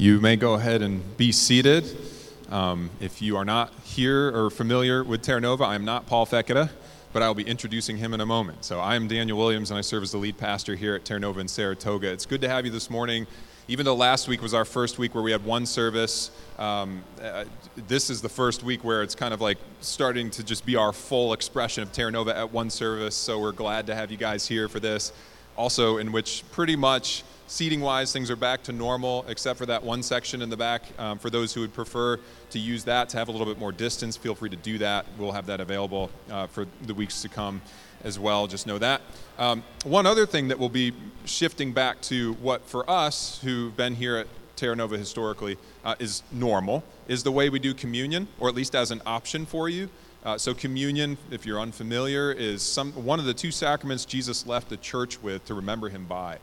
You may go ahead and be seated. If you are not here or familiar with Terra Nova, I am not Paul Fecetta, but I'll be introducing him in a moment. So I am Daniel Williams, and I serve as the lead pastor here at Terra Nova in Saratoga. It's good to have you this morning. Even though last week was our first week where we had one service, this is the first week where it's kind of like starting to just be our full expression of Terra Nova at one service, so we're glad to have you guys here for this. Also, in which pretty much seating-wise, things are back to normal, except for that one section in the back. For those who would prefer to use that to have a little bit more distance, feel free to do that. We'll have that available for the weeks to come as well, just know that. One other thing that we'll be shifting back to what for us who've been here at Terra Nova historically is normal, is the way we do communion, or at least as an option for you. So communion, if you're unfamiliar, is one of the two sacraments Jesus left the church with to remember him by,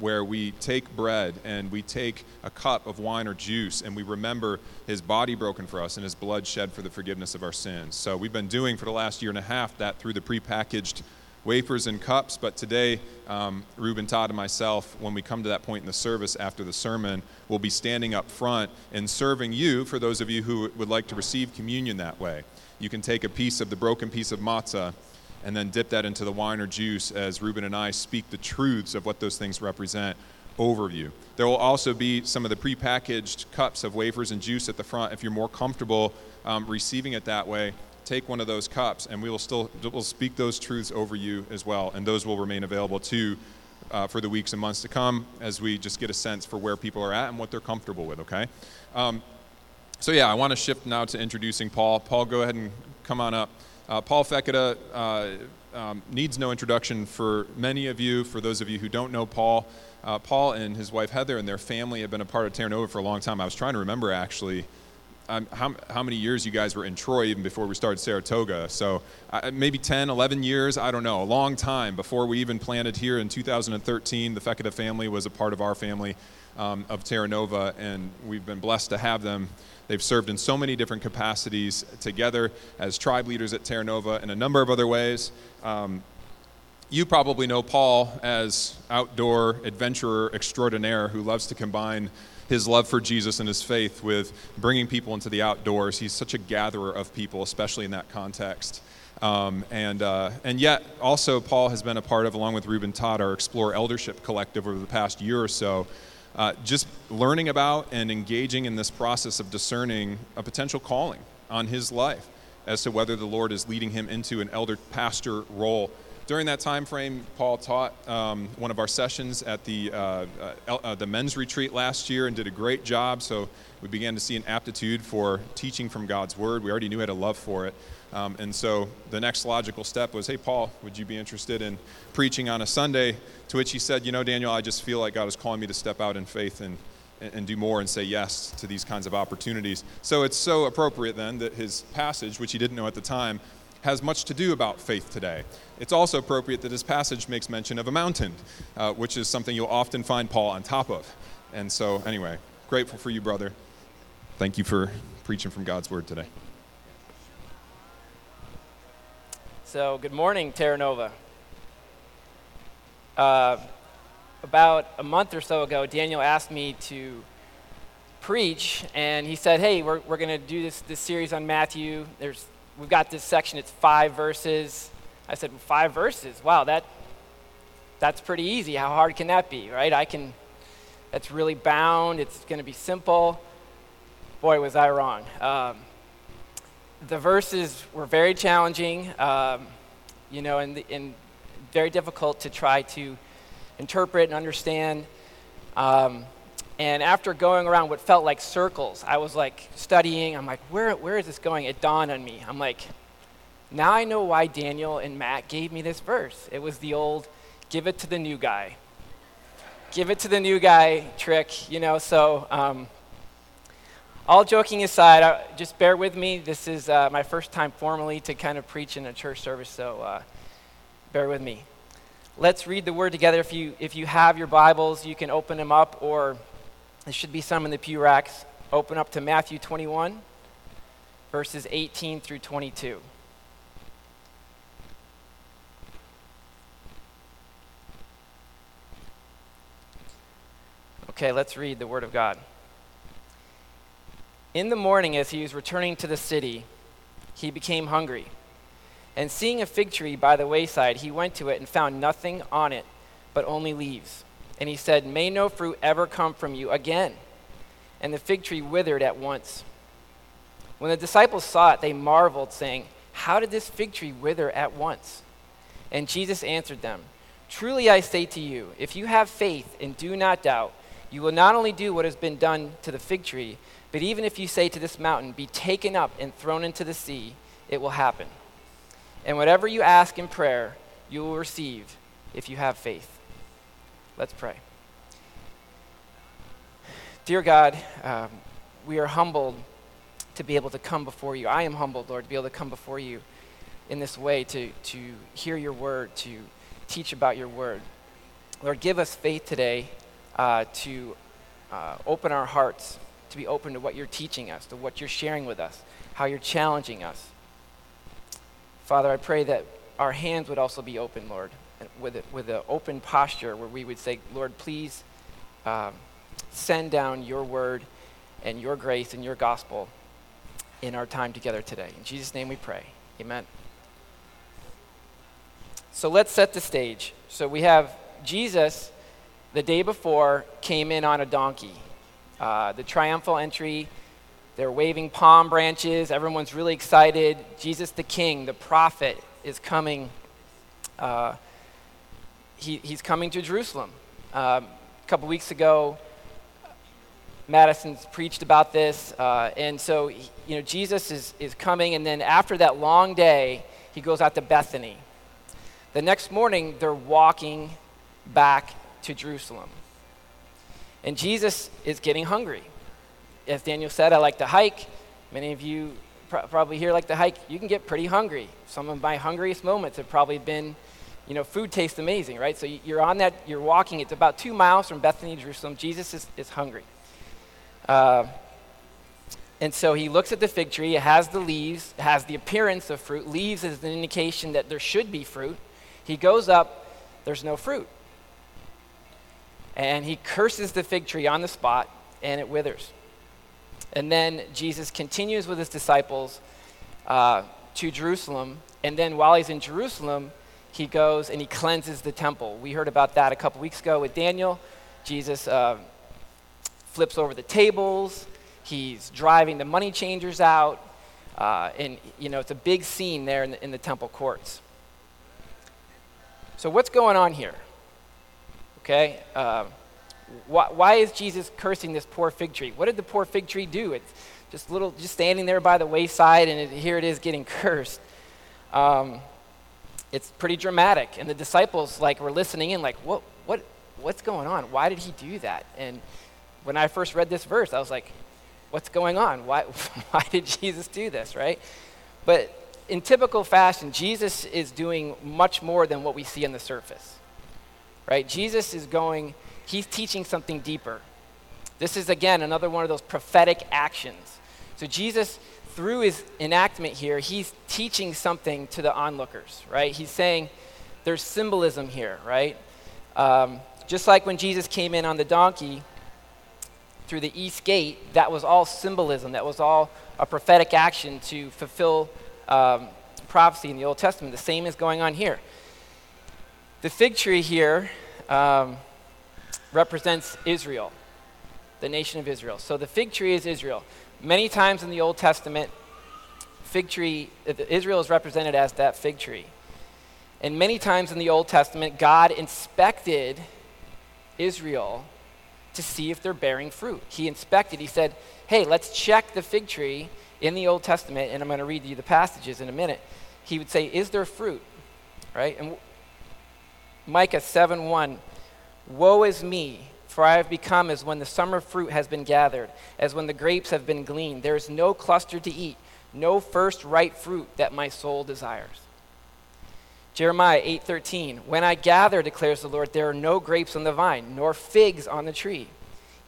where we take bread and we take a cup of wine or juice and we remember his body broken for us and his blood shed for the forgiveness of our sins. So we've been doing for the last year and a half that through the prepackaged wafers and cups, but today, Reuben, Todd, and myself, when we come to that point in the service after the sermon, we'll be standing up front and serving you, for those of you who would like to receive communion that way. You can take a piece of the broken piece of matzah and then dip that into the wine or juice as Reuben and I speak the truths of what those things represent over you. There will also be some of the prepackaged cups of wafers and juice at the front. If you're more comfortable receiving it that way, take one of those cups, and we'll speak those truths over you as well, and those will remain available too for the weeks and months to come as we just get a sense for where people are at and what they're comfortable with, okay? I want to shift now to introducing Paul. Paul, go ahead and come on up. Paul Fecetta needs no introduction for many of you. For those of you who don't know Paul, Paul and his wife Heather and their family have been a part of Terra Nova for a long time. I was trying to remember, actually, how many years you guys were in Troy even before we started Saratoga. So maybe 10, 11 years, I don't know, a long time before we even planted here in 2013. The Fecetta family was a part of our family of Terra Nova, and we've been blessed to have them. They've served in so many different capacities together as tribe leaders at Terra Nova in a number of other ways. You probably know Paul as outdoor adventurer extraordinaire who loves to combine his love for Jesus and his faith with bringing people into the outdoors. He's such a gatherer of people, especially in that context. And yet also Paul has been a part of, along with Reuben Todd, our Explore Eldership Collective over the past year or so. Just learning about and engaging in this process of discerning a potential calling on his life as to whether the Lord is leading him into an elder pastor role. During that time frame, Paul taught one of our sessions at the men's retreat last year and did a great job, so we began to see an aptitude for teaching from God's Word. We already knew he had a love for it. And so the next logical step was, hey, Paul, would you be interested in preaching on a Sunday? To which he said, you know, Daniel, I just feel like God is calling me to step out in faith and do more and say yes to these kinds of opportunities. So it's so appropriate then that his passage, which he didn't know at the time, has much to do about faith today. It's also appropriate that his passage makes mention of a mountain, which is something you'll often find Paul on top of. And so anyway, grateful for you, brother. Thank you for preaching from God's Word today. So, good morning, Terra Nova. About a month or so ago, Daniel asked me to preach, and he said, hey, we're going to do this series on Matthew. We've got this section, it's 5 verses. I said, 5 verses? Wow, that's pretty easy. How hard can that be, right? That's really bound, it's going to be simple. Boy, was I wrong. The verses were very challenging, and very difficult to try to interpret and understand. And after going around what felt like circles, I was like studying. I'm like, where is this going? It dawned on me. I'm like, now I know why Daniel and Matt gave me this verse. It was the old, give it to the new guy. Give it to the new guy trick, you know, so... all joking aside, just bear with me. This is my first time formally to kind of preach in a church service, so bear with me. Let's read the Word together. If you have your Bibles, you can open them up, or there should be some in the pew racks. Open up to Matthew 21, verses 18 through 22. Okay, let's read the Word of God. In the morning, as he was returning to the city, he became hungry. And seeing a fig tree by the wayside, he went to it and found nothing on it, but only leaves. And he said, "May no fruit ever come from you again." And the fig tree withered at once. When the disciples saw it, they marveled, saying, "How did this fig tree wither at once?" And Jesus answered them, "Truly I say to you, if you have faith and do not doubt, you will not only do what has been done to the fig tree, but even if you say to this mountain, 'Be taken up and thrown into the sea,' it will happen. And whatever you ask in prayer, you will receive if you have faith." Let's pray. Dear God, we are humbled to be able to come before you. I am humbled, Lord, to be able to come before you in this way, to hear your word, to teach about your word. Lord, give us faith today to open our hearts, to be open to what you're teaching us, to what you're sharing with us, how you're challenging us. Father, I pray that our hands would also be open, Lord, with an open posture where we would say, "Lord, please send down your word and your grace and your gospel in our time together today." In Jesus' name we pray. Amen. So let's set the stage. So we have Jesus, the day before, came in on a donkey. The triumphal entry. They're waving palm branches. Everyone's really excited. Jesus the King, the prophet, is coming. He's coming to Jerusalem. A couple weeks ago, Madison's preached about this. And so, Jesus is coming. And then after that long day, he goes out to Bethany. The next morning, they're walking back to Jerusalem. And Jesus is getting hungry. As Daniel said, I like to hike. Many of you probably here like to hike. You can get pretty hungry. Some of my hungriest moments have probably been, food tastes amazing, right? So you're on that, you're walking. It's about 2 miles from Bethany to Jerusalem. Jesus is hungry. And so he looks at the fig tree. It has the leaves. It has the appearance of fruit. Leaves is an indication that there should be fruit. He goes up. There's no fruit. And he curses the fig tree on the spot, and it withers. And then Jesus continues with his disciples to Jerusalem. And then while he's in Jerusalem, he goes and he cleanses the temple. We heard about that a couple weeks ago with Daniel. Jesus flips over the tables. He's driving the money changers out. And it's a big scene there in the temple courts. So what's going on here? Okay? Why is Jesus cursing this poor fig tree? What did the poor fig tree do? It's just standing there by the wayside, and here it is getting cursed. It's pretty dramatic, and the disciples were listening in, what's going on? Why did he do that? And when I first read this verse, I was like, what's going on? Why did Jesus do this, right? But in typical fashion, Jesus is doing much more than what we see on the surface, right? Jesus is going. He's teaching something deeper. This is, again, another one of those prophetic actions. So Jesus, through his enactment here, he's teaching something to the onlookers, right? He's saying there's symbolism here, right? Just like when Jesus came in on the donkey through the east gate, that was all symbolism. That was all a prophetic action to fulfill prophecy in the Old Testament. The same is going on here. The fig tree here represents Israel, the nation of Israel. So the fig tree is Israel. Many times in the Old Testament, Israel is represented as that fig tree. And many times in the Old Testament, God inspected Israel to see if they're bearing fruit. He said, hey, let's check the fig tree in the Old Testament, and I'm going to read you the passages in a minute. He would say, is there fruit, right? And Micah 7:1, "Woe is me, for I have become as when the summer fruit has been gathered, as when the grapes have been gleaned. There is no cluster to eat, no first ripe fruit that my soul desires." Jeremiah 8:13, "When I gather, declares the Lord, there are no grapes on the vine, nor figs on the tree.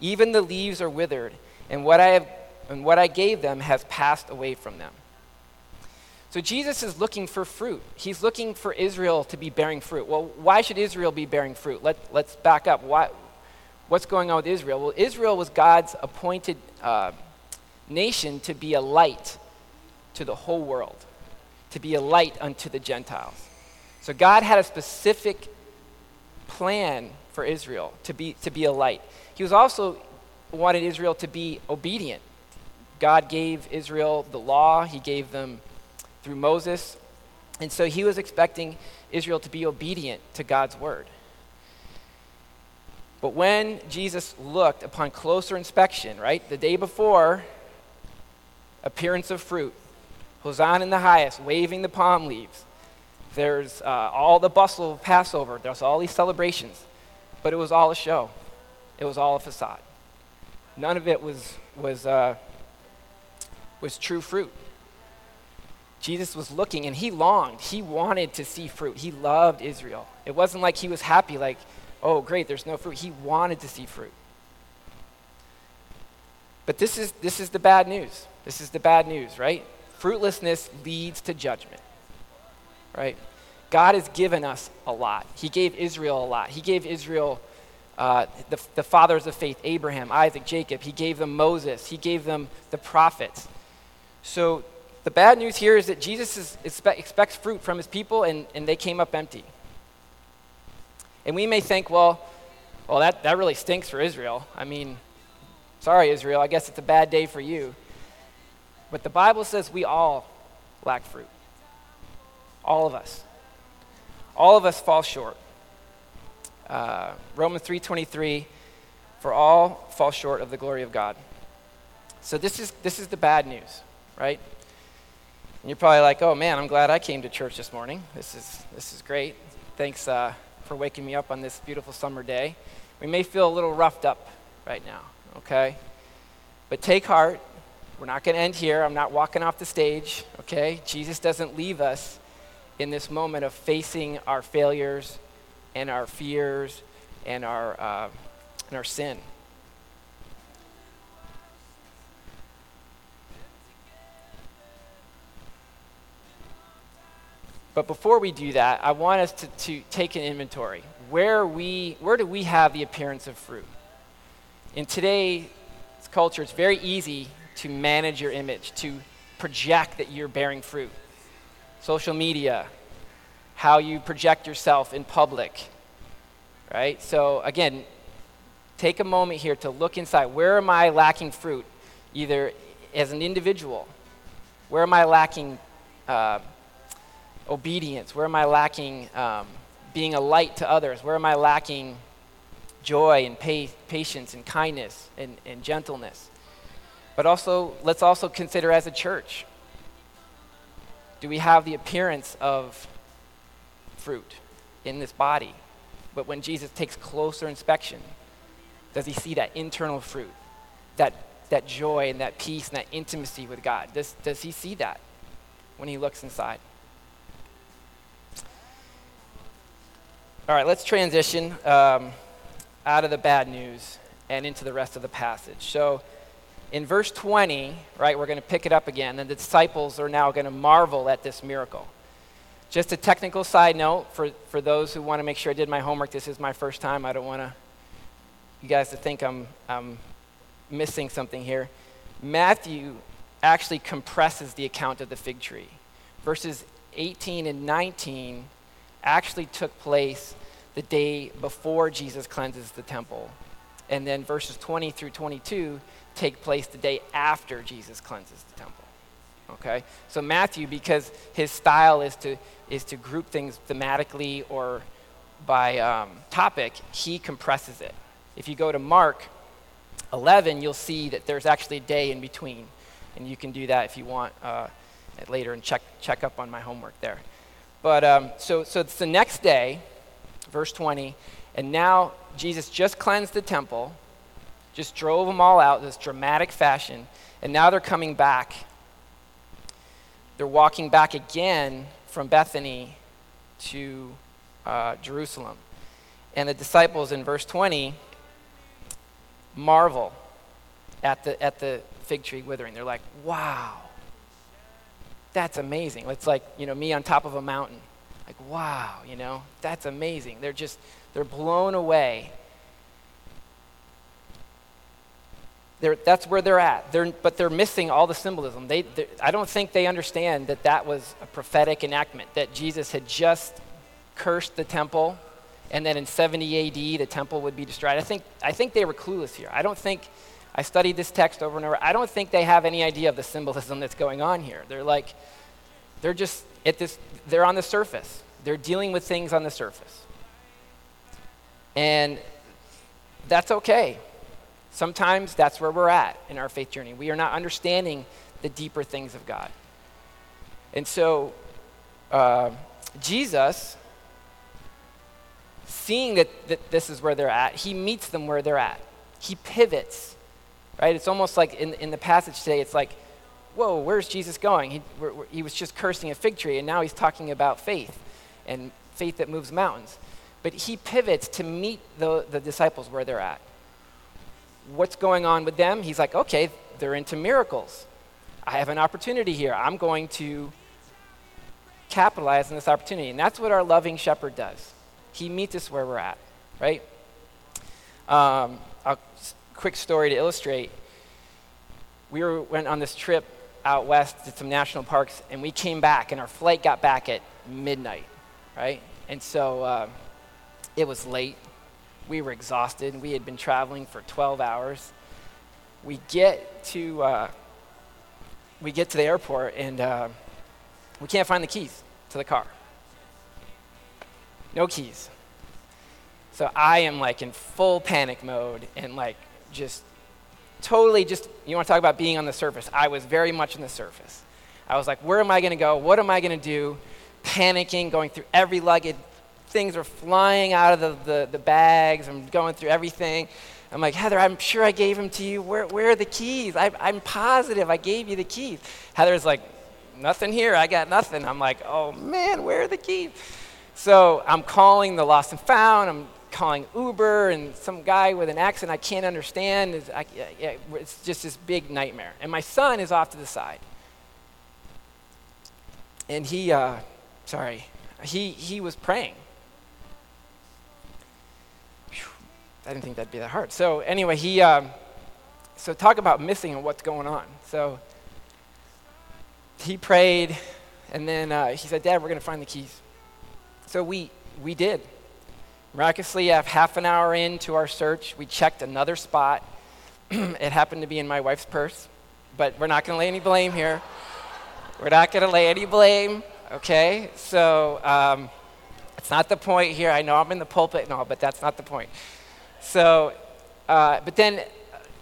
Even the leaves are withered, and what I gave them has passed away from them." So Jesus is looking for fruit. He's looking for Israel to be bearing fruit. Well, why should Israel be bearing fruit? Let's back up. What's going on with Israel? Well, Israel was God's appointed nation to be a light to the whole world, to be a light unto the Gentiles. So God had a specific plan for Israel to be a light. He was also wanted Israel to be obedient. God gave Israel the law. He gave them through Moses. And so he was expecting Israel to be obedient to God's word. But when Jesus looked upon closer inspection, right, the day before, appearance of fruit, Hosanna in the highest, waving the palm leaves. There's all the bustle of Passover. There's all these celebrations. But it was all a show. It was all a facade. None of it was true fruit. Jesus was looking, and he longed. He wanted to see fruit. He loved Israel. It wasn't like he was happy, like, oh, great, there's no fruit. He wanted to see fruit. But this is the bad news. This is the bad news, right? Fruitlessness leads to judgment, right? God has given us a lot. He gave Israel a lot. He gave Israel the fathers of faith, Abraham, Isaac, Jacob. He gave them Moses. He gave them the prophets. So the bad news here is that Jesus expects fruit from his people, and they came up empty. And we may think, well, that really stinks for Israel. I mean, sorry, Israel, I guess it's a bad day for you. But the Bible says we all lack fruit. All of us. All of us fall short. Romans 3:23, for all fall short of the glory of God. So this is the bad news, right? And you're probably like, oh man, I'm glad I came to church this morning. This is great. Thanks for waking me up on this beautiful summer day. We may feel a little roughed up right now, okay? But take heart. We're not going to end here. I'm not walking off the stage, okay? Jesus doesn't leave us in this moment of facing our failures and our fears and our sin. But before we do that, I want us to take an inventory. Where do we have the appearance of fruit? In today's culture, it's very easy to manage your image, to project that you're bearing fruit. Social media, how you project yourself in public, right? So again, take a moment here to look inside. Where am I lacking fruit, either as an individual? Where am I lacking obedience? Where am I lacking being a light to others? Where am I lacking joy and patience and kindness and gentleness? But also, let's also consider as a church, do we have the appearance of fruit in this body? But when Jesus takes closer inspection, does he see that internal fruit, that joy and that peace and that intimacy with God? Does he see that when he looks inside? All right, let's transition out of the bad news and into the rest of the passage. So, in verse 20, right, we're going to pick it up again, and the disciples are now going to marvel at this miracle. Just a technical side note for those who want to make sure I did my homework. This is my first time. I don't want you guys to think I'm missing something here. Matthew actually compresses the account of the fig tree. Verses 18 and 19 actually took place the day before Jesus cleanses the temple. And then verses 20 through 22 take place the day after Jesus cleanses the temple, okay? So Matthew, because his style is to group things thematically or by topic, he compresses it. If you go to Mark 11, you'll see that there's actually a day in between, and you can do that if you want later and check up on my homework there. But so it's the next day, verse 20, and now Jesus just cleansed the temple, just drove them all out in this dramatic fashion, and now they're coming back. They're walking back again from Bethany to Jerusalem. And the disciples in verse 20 marvel at the fig tree withering. They're like, wow, that's amazing. It's like, you know, me on top of a mountain. Like, wow, you know, that's amazing. They're blown away That's where they're at. But they're missing all the symbolism. I don't think they understand that was a prophetic enactment, that Jesus had just cursed the temple, and then in 70 AD, the temple would be destroyed. I think they were clueless here. I studied this text over and over. I don't think they have any idea of the symbolism that's going on here. They're on the surface. They're dealing with things on the surface. And that's okay. Sometimes that's where we're at in our faith journey. We are not understanding the deeper things of God. And so Jesus, seeing that this is where they're at, he meets them where they're at. He pivots, right? It's almost like in the passage today, it's like, whoa, where's Jesus going? He was just cursing a fig tree, and now he's talking about faith and faith that moves mountains. But he pivots to meet the disciples where they're at. What's going on with them? He's like, okay, they're into miracles. I have an opportunity here. I'm going to capitalize on this opportunity. And that's what our loving shepherd does. He meets us where we're at, right? A quick story to illustrate. We went on this trip out west to some national parks, and we came back, and our flight got back at midnight, right? And so it was late. We were exhausted. We had been traveling for 12 hours. We get to the airport, and we can't find the keys to the car. No keys. So I am like in full panic mode and like just totally just, you want to talk about being on the surface. I was very much on the surface. I was like, where am I going to go? What am I going to do? Panicking, going through every luggage. Things are flying out of the bags. I'm going through everything. I'm like, Heather, I'm sure I gave them to you. Where are the keys? I'm positive I gave you the keys. Heather's like, nothing here. I got nothing. I'm like, oh, man, where are the keys? So I'm calling the lost and found. I'm calling Uber, and some guy with an accent I can't understand. It's just this big nightmare. And my son is off to the side. And he was praying. I didn't think that'd be that hard. So anyway, so talk about missing and what's going on. So he prayed, and then he said, Dad, we're going to find the keys. So we did. Miraculously, half an hour into our search, we checked another spot. It happened to be in my wife's purse, but we're not going to lay any blame here. We're not going to lay any blame, okay? So it's not the point here. I know I'm in the pulpit and all, but that's not the point. So, but then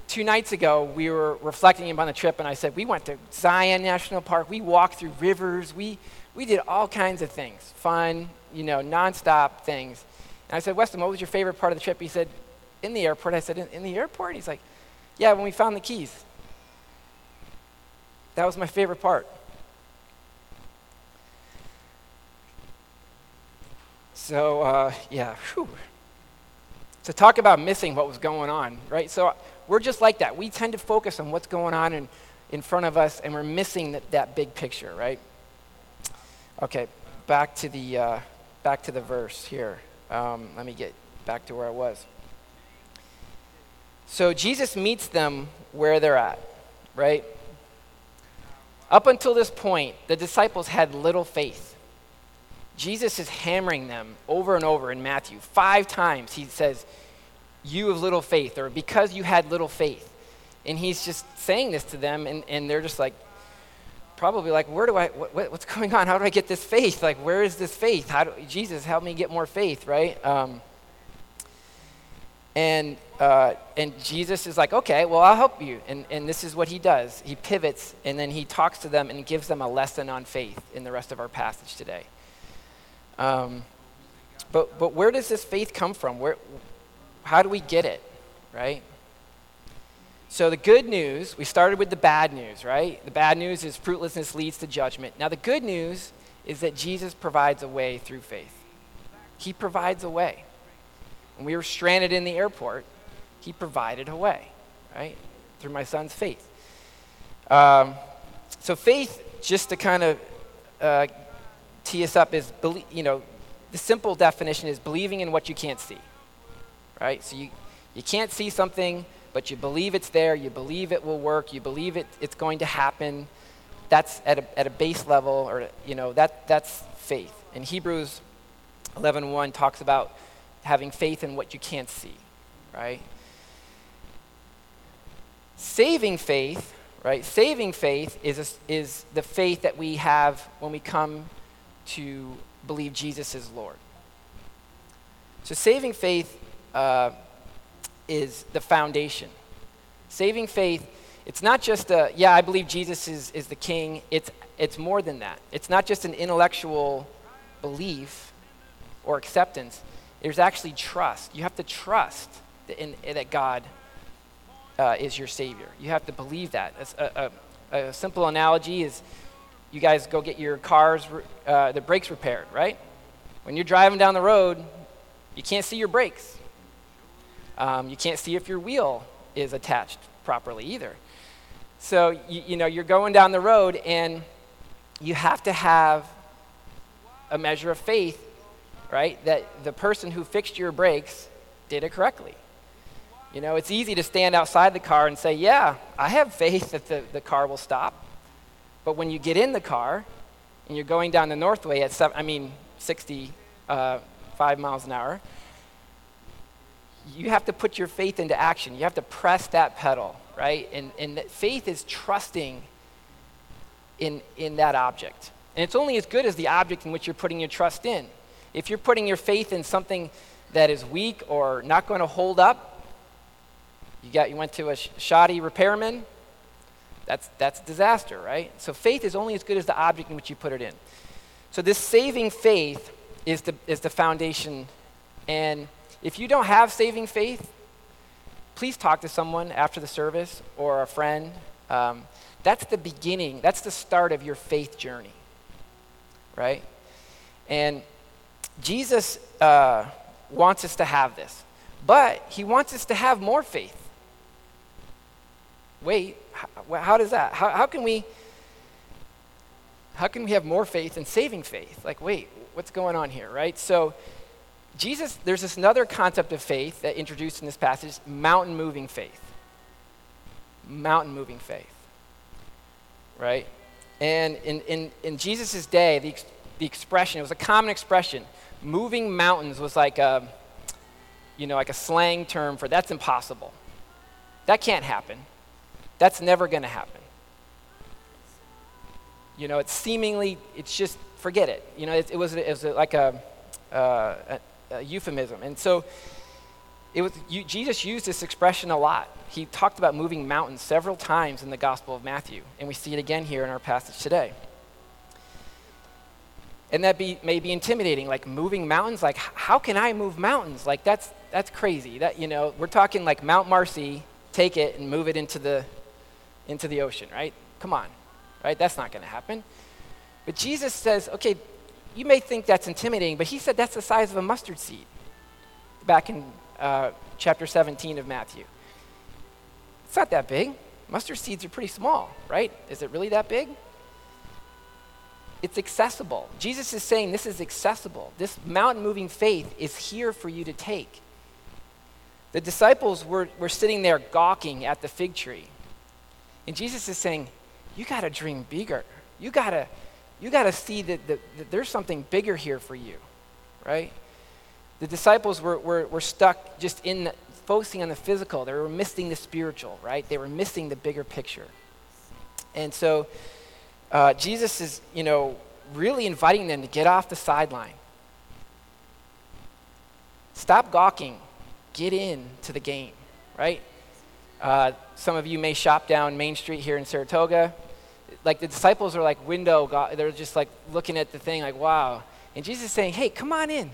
2 nights ago, we were reflecting upon the trip, and I said, we went to Zion National Park. We walked through rivers. We did all kinds of things, fun, nonstop things. And I said, Weston, what was your favorite part of the trip? He said, in the airport. I said, in the airport? He's like, yeah, when we found the keys. That was my favorite part. So, whew. So talk about missing what was going on, right? So we're just like that. We tend to focus on what's going on in front of us, and we're missing that big picture, right? Okay, back to the verse here. Let me get back to where I was. So Jesus meets them where they're at, right? Up until this point, the disciples had little faith. Jesus is hammering them over and over in Matthew. 5 times he says, you have little faith, or because you had little faith. And he's just saying this to them, and they're just like, probably like, what's going on? How do I get this faith? Like, where is this faith? Jesus, help me get more faith, right? And Jesus is like, okay, well, I'll help you. And this is what he does. He pivots, and then he talks to them and gives them a lesson on faith in the rest of our passage today. But where does this faith come from? How do we get it, right? So the good news, we started with the bad news, right? The bad news is fruitlessness leads to judgment. Now the good news is that Jesus provides a way through faith. He provides a way. When we were stranded in the airport, he provided a way, right? Through my son's faith. So faith, just to kind of tee us up, is the simple definition is believing in what you can't see, right? So you can't see something, but you believe it's there, you believe it will work, you believe it's going to happen. That's at a base level, or that's faith. And Hebrews 11:1 talks about having faith in what you can't see, right? Saving faith, right? Saving faith is the faith that we have when we come to believe Jesus is Lord. So saving faith is the foundation. Saving faith, it's not just I believe Jesus is the king. It's more than that. It's not just an intellectual belief or acceptance. There's actually trust. You have to trust that God is your Savior. You have to believe that. A simple analogy is, you guys go get your cars, the brakes repaired, right? When you're driving down the road, you can't see your brakes. You can't see if your wheel is attached properly either. So, you're going down the road, and you have to have a measure of faith, right? That the person who fixed your brakes did it correctly. It's easy to stand outside the car and say, yeah, I have faith that the car will stop. But when you get in the car, and you're going down the Northway at 65 miles an hour, you have to put your faith into action. You have to press that pedal, right? And faith is trusting in that object. And it's only as good as the object in which you're putting your trust in. If you're putting your faith in something that is weak or not going to hold up, you went to a shoddy repairman, that's disaster, right? So faith is only as good as the object in which you put it in. So this saving faith is the foundation. And if you don't have saving faith, please talk to someone after the service or a friend. That's the beginning. That's the start of your faith journey, right? And Jesus wants us to have this, but he wants us to have more faith. Wait, how does that? How can we have more faith than saving faith? Like, wait, what's going on here, right? So Jesus, there's this another concept of faith that introduced in this passage, mountain-moving faith. Mountain-moving faith, right? And in Jesus' day, the expression, it was a common expression. Moving mountains was like a slang term for that's impossible. That can't happen. That's never going to happen. It's seemingly, it's just, forget it. It was like a euphemism. And so Jesus used this expression a lot. He talked about moving mountains several times in the Gospel of Matthew, and we see it again here in our passage today. And that may be intimidating, like moving mountains. Like, how can I move mountains? Like, that's crazy. That we're talking like Mount Marcy, take it and move it into the ocean, right? Come on, right? That's not going to happen. But Jesus says, okay, you may think that's intimidating, but he said that's the size of a mustard seed back in chapter 17 of Matthew. It's not that big. Mustard seeds are pretty small, right? Is it really that big? It's accessible. Jesus is saying this is accessible. This mountain-moving faith is here for you to take. The disciples were sitting there gawking at the fig tree. And Jesus is saying, you got to dream bigger. You got to see that there's something bigger here for you, right? The disciples were stuck just in focusing on the physical. They were missing the spiritual, right? They were missing the bigger picture. And so Jesus is, really inviting them to get off the sideline. Stop gawking. Get into the game, right? Some of you may shop down Main Street here in Saratoga. Like, the disciples are like window, they're just like looking at the thing like, wow. And Jesus is saying, hey, come on in.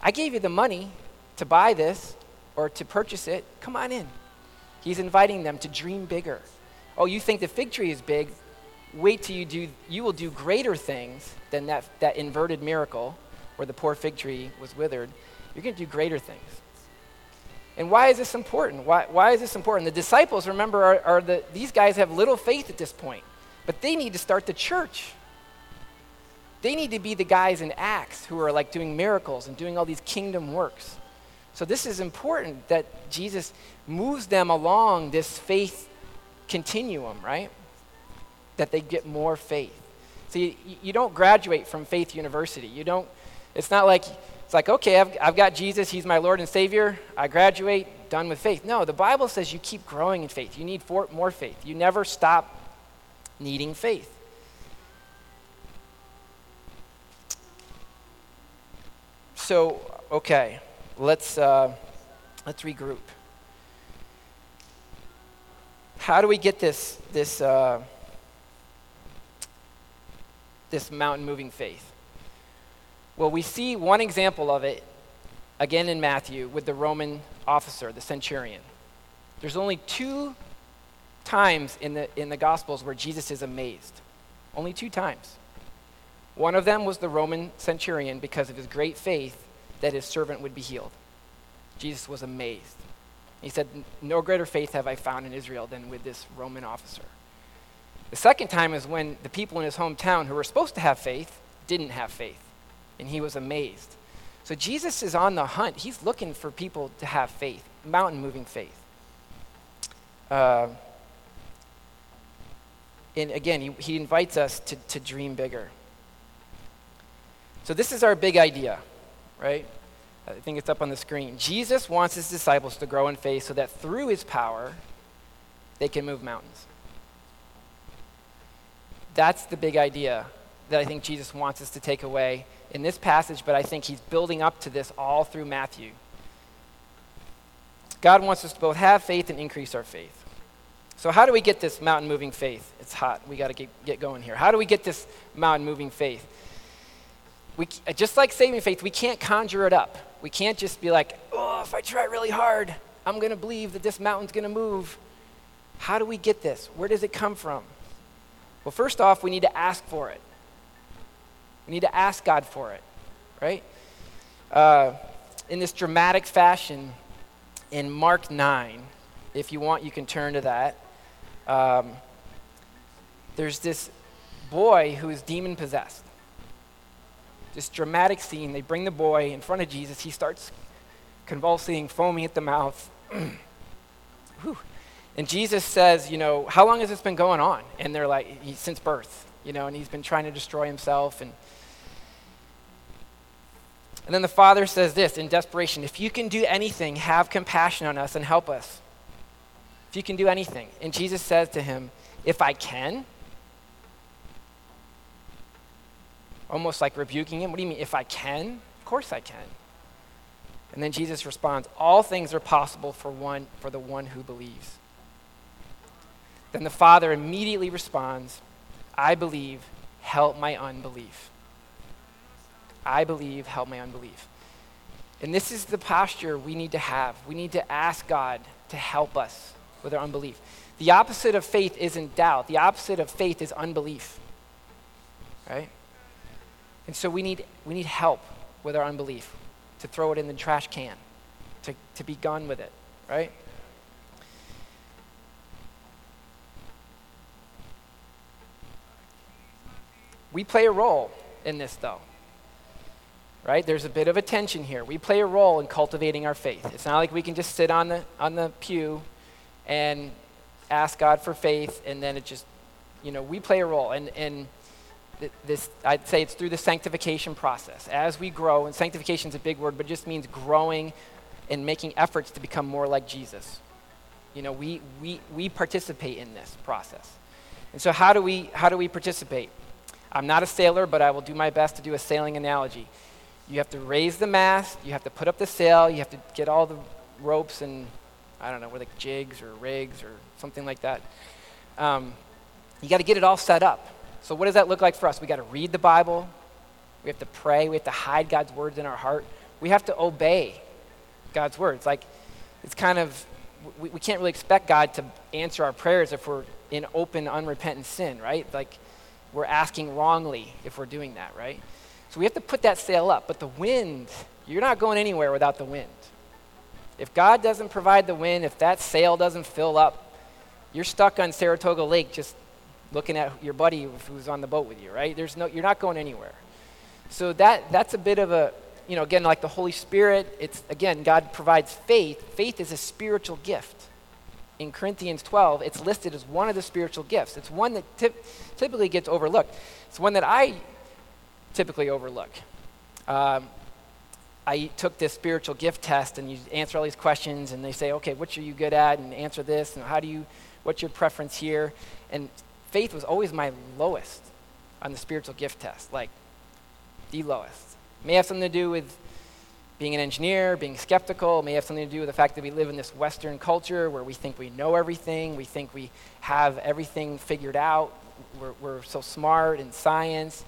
I gave you the money to buy this or to purchase it. Come on in. He's inviting them to dream bigger. Oh, you think the fig tree is big? Wait till you will do greater things than that inverted miracle where the poor fig tree was withered. You're going to do greater things. And why is this important? Why is this important? The disciples, remember, these guys have little faith at this point, but they need to start the church. They need to be the guys in Acts who are like doing miracles and doing all these kingdom works. So this is important that Jesus moves them along this faith continuum, right? That they get more faith. So you don't graduate from faith university. You don't, it's not like, it's like, okay, I've got Jesus, he's my Lord and Savior, I graduate, done with faith. No, the Bible says you keep growing in faith. You need more faith. You never stop needing faith. So, okay, let's regroup. How do we get this mountain-moving faith? Well, we see one example of it, again in Matthew, with the Roman officer, the centurion. There's only two times in the Gospels where Jesus is amazed. Only two times. One of them was the Roman centurion because of his great faith that his servant would be healed. Jesus was amazed. He said, "No greater faith have I found in Israel than with this Roman officer." The second time is when the people in his hometown who were supposed to have faith didn't have faith, and he was amazed. So Jesus is on the hunt. He's looking for people to have faith, mountain-moving faith. And again, he invites us to dream bigger. So this is our big idea, right? I think it's up on the screen. Jesus wants his disciples to grow in faith so that through his power, they can move mountains. That's the big idea that I think Jesus wants us to take away in this passage, but I think he's building up to this all through Matthew. God wants us to both have faith and increase our faith. So how do we get this mountain-moving faith? It's hot. We got to get going here. How do we get this mountain-moving faith? We, just like saving faith, we can't conjure it up. We can't just be like, oh, if I try really hard, I'm going to believe that this mountain's going to move. How do we get this? Where does it come from? Well, first off, we need to ask for it. We need to ask God for it, right? In this dramatic fashion, in Mark 9, if you want, you can turn to that. There's this boy who is demon-possessed. This dramatic scene. They bring the boy in front of Jesus. He starts convulsing, foaming at the mouth. And Jesus says, you know, how long has this been going on? And they're like, since birth, you know, and he's been trying to destroy himself. And then the father says this in desperation, if you can do anything, have compassion on us and help us. If you can do anything. And Jesus says to him, if I can, almost like rebuking him. What do you mean, if I can? Of course I can. And then Jesus responds, all things are possible for the one who believes. Then the father immediately responds, I believe, help my unbelief. I believe, help my unbelief. And this is the posture we need to have. We need to ask God to help us with our unbelief. The opposite of faith isn't doubt. The opposite of faith is unbelief, right? And so we need help with our unbelief, to throw it in the trash can, to be gone with it, right? We play a role in this though, right? There's a bit of a tension here. We play a role in cultivating our faith. It's not like we can just sit on the pew and ask God for faith and then it just, you know, we play a role. And this, I'd say it's through the sanctification process. As we grow, and sanctification is a big word, but it just means growing and making efforts to become more like Jesus. You know, we participate in this process. And so how do we participate? I'm not a sailor, but I will do my best to do a sailing analogy. You have to raise the mast, you have to put up the sail, you have to get all the ropes and, I don't know, whether like jigs or rigs or something like that. You got to get it all set up. So what does that look like for us? We got to read the Bible. We have to pray. We have to hide God's words in our heart. We have to obey God's words. Like, it's kind of, we can't really expect God to answer our prayers if we're in open, unrepentant sin, right? Like, we're asking wrongly if we're doing that, right? So we have to put that sail up. But the wind, you're not going anywhere without the wind. If God doesn't provide the wind, if that sail doesn't fill up, you're stuck on Saratoga Lake just looking at your buddy who's on the boat with you, right? You're not going anywhere. So that's a bit of a you know, again, like the Holy Spirit, it's, again, God provides faith. Faith is a spiritual gift. In Corinthians 12, it's listed as one of the spiritual gifts. It's one that typically gets overlooked. It's one that I typically overlook. I took this spiritual gift test, and you answer all these questions, and they say, okay, what are you good at? And answer this, and how do you, what's your preference here? And faith was always my lowest on the spiritual gift test, like the lowest. It may have something to do with being an engineer, being skeptical. It may have something to do with the fact that we live in this Western culture where we think we know everything, we think we have everything figured out, we're so smart in science.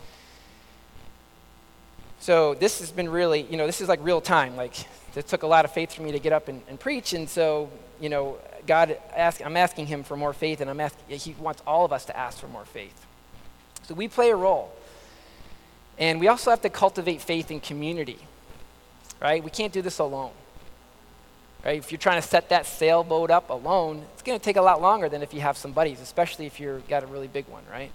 So this has been really, you know, this is like real time. Like, it took a lot of faith for me to get up and preach. And so, you know, God, I'm asking him for more faith, and he wants all of us to ask for more faith. So we play a role. And we also have to cultivate faith in community, right? We can't do this alone, right? If you're trying to set that sailboat up alone, it's going to take a lot longer than if you have some buddies, especially if you've got a really big one, right?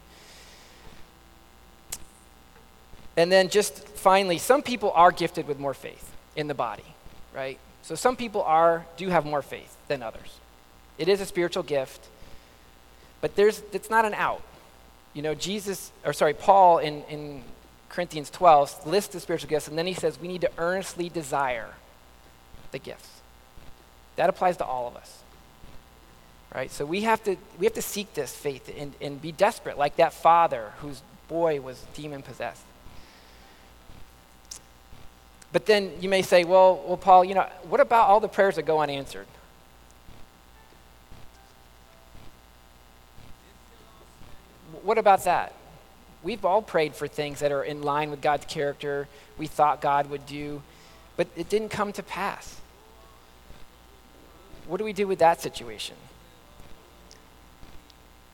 And then just finally, some people are gifted with more faith in the body, right? So some people do have more faith than others. It is a spiritual gift, but it's not an out. You know, Paul in Corinthians 12 lists the spiritual gifts, and then he says we need to earnestly desire the gifts. That applies to all of us, right? So we have to seek this faith and be desperate, like that father whose boy was demon-possessed. But then you may say, well, Paul, you know, what about all the prayers that go unanswered? What about that? We've all prayed for things that are in line with God's character, we thought God would do, but it didn't come to pass. What do we do with that situation?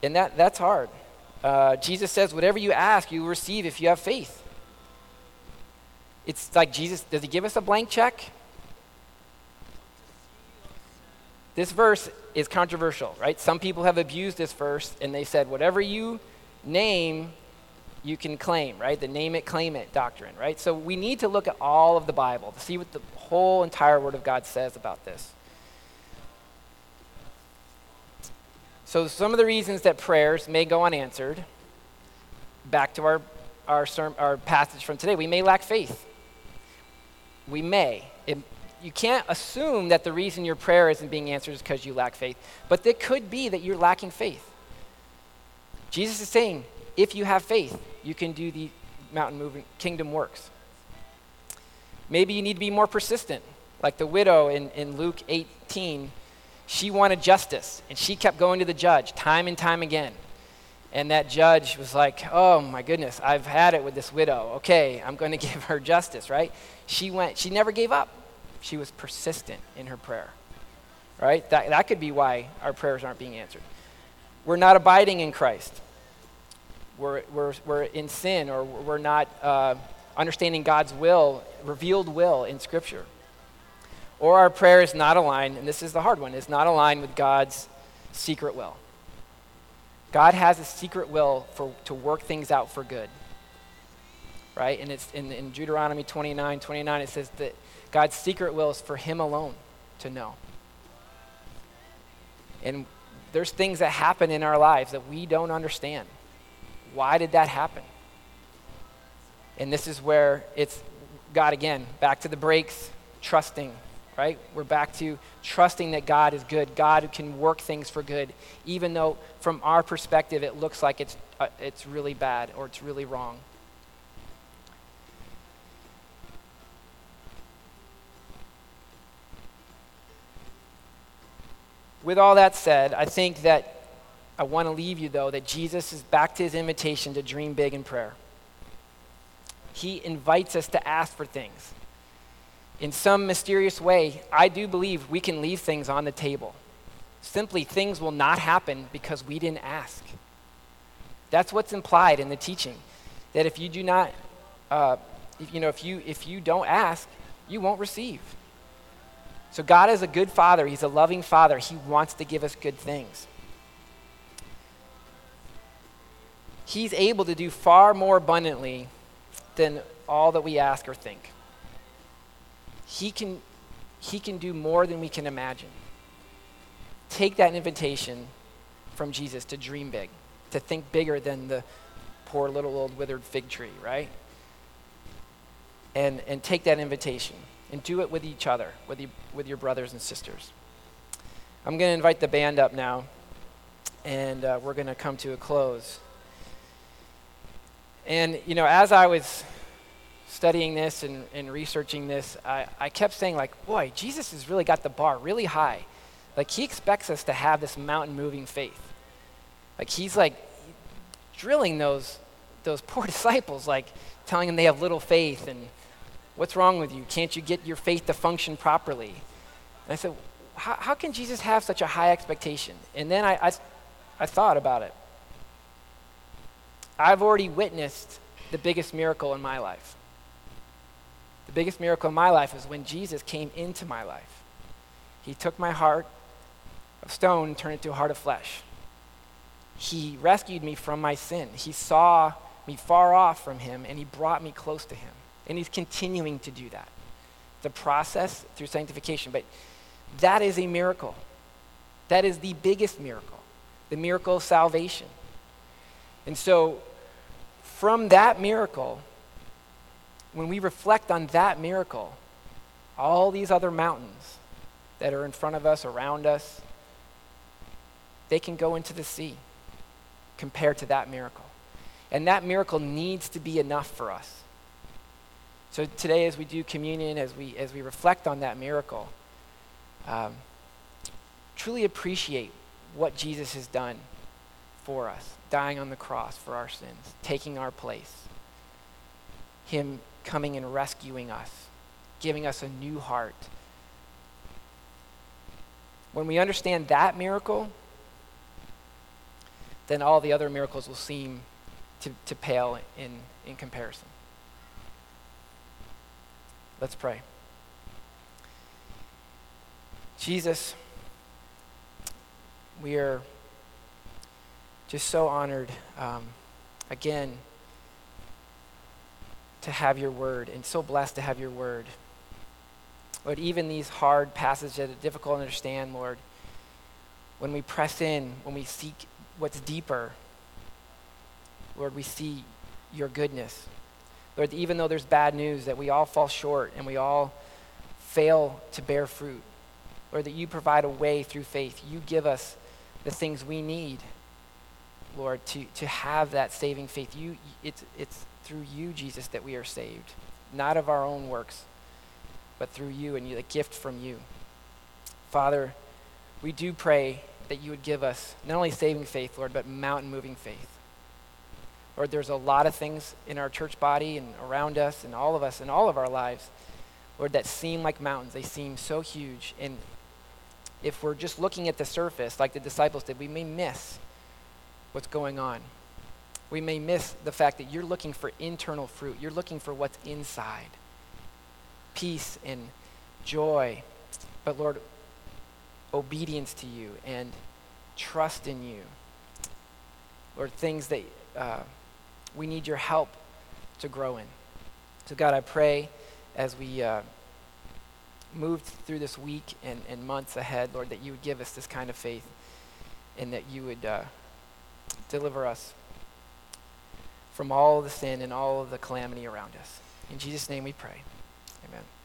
And that's hard. Jesus says, whatever you ask, you will receive if you have faith. It's like Jesus, does he give us a blank check? This verse is controversial, right? Some people have abused this verse, and they said, whatever you name, you can claim, right? The name it, claim it doctrine, right? So we need to look at all of the Bible to see what the whole entire Word of God says about this. So some of the reasons that prayers may go unanswered, back to our passage from today, we may lack faith. We may. You can't assume that the reason your prayer isn't being answered is because you lack faith. But it could be that you're lacking faith. Jesus is saying, if you have faith, you can do the mountain moving kingdom works. Maybe you need to be more persistent. Like the widow in Luke 18, she wanted justice. And she kept going to the judge time and time again. And that judge was like, oh my goodness, I've had it with this widow. Okay, I'm going to give her justice, right? She never gave up. She was persistent in her prayer, right? That could be why our prayers aren't being answered. We're not abiding in Christ. We're in sin, or we're not understanding God's will, revealed will in Scripture. Or our prayer is not aligned, and this is the hard one, it's not aligned with God's secret will. God has a secret will to work things out for good, right? And it's in Deuteronomy 29:29, it says that God's secret will is for him alone to know. And there's things that happen in our lives that we don't understand. Why did that happen? And this is where it's God again, back to the brakes, trusting, right? We're back to trusting that God is good. God can work things for good, even though from our perspective it looks like it's really bad or it's really wrong. With all that said, I think that I want to leave you, though, that Jesus is back to his invitation to dream big in prayer. He invites us to ask for things. In some mysterious way, I do believe we can leave things on the table. Simply, things will not happen because we didn't ask. That's what's implied in the teaching, that if you do not, if you don't ask, you won't receive. So God is a good father. He's a loving father. He wants to give us good things. He's able to do far more abundantly than all that we ask or think. He can do more than we can imagine. Take that invitation from Jesus to dream big, to think bigger than the poor little old withered fig tree, right? And take that invitation and do it with each other, with your brothers and sisters. I'm going to invite the band up now, and we're going to come to a close. And, you know, as I was studying this and researching this, I kept saying, like, boy, Jesus has really got the bar really high. Like, he expects us to have this mountain-moving faith. Like, he's, like, drilling those poor disciples, like, telling them they have little faith, and what's wrong with you? Can't you get your faith to function properly? And I said, how can Jesus have such a high expectation? And then I thought about it. I've already witnessed the biggest miracle in my life. The biggest miracle in my life was when Jesus came into my life. He took my heart of stone and turned it to a heart of flesh. He rescued me from my sin. He saw me far off from him, and he brought me close to him. And he's continuing to do that. The process through sanctification. But that is a miracle. That is the biggest miracle, the miracle of salvation. And so from that miracle, when we reflect on that miracle, all these other mountains that are in front of us, around us, they can go into the sea compared to that miracle. And that miracle needs to be enough for us. So today, as we do communion, as we reflect on that miracle, truly appreciate what Jesus has done for us, dying on the cross for our sins, taking our place, him coming and rescuing us, giving us a new heart. When we understand that miracle, then all the other miracles will seem to pale in comparison. Let's pray. Jesus, we are just so honored, again, to have your word, and so blessed to have your word. Lord, even these hard passages that are difficult to understand, Lord, when we press in, when we seek what's deeper, Lord, we see your goodness. Lord, even though there's bad news that we all fall short and we all fail to bear fruit, Lord, that you provide a way through faith. You give us the things we need, Lord, to have that saving faith. It's through you, Jesus, that we are saved, not of our own works, but through you and the gift from you. Father, we do pray that you would give us not only saving faith, Lord, but mountain-moving faith. Lord, there's a lot of things in our church body and around us and all of our lives, Lord, that seem like mountains. They seem so huge. And if we're just looking at the surface, like the disciples did, we may miss what's going on. We may miss the fact that you're looking for internal fruit. You're looking for what's inside. Peace and joy, but Lord, obedience to you and trust in you. Lord, things that we need your help to grow in. So God, I pray as we move through this week and months ahead, Lord, that you would give us this kind of faith and that you would deliver us from all the sin and all of the calamity around us. In Jesus' name we pray. Amen.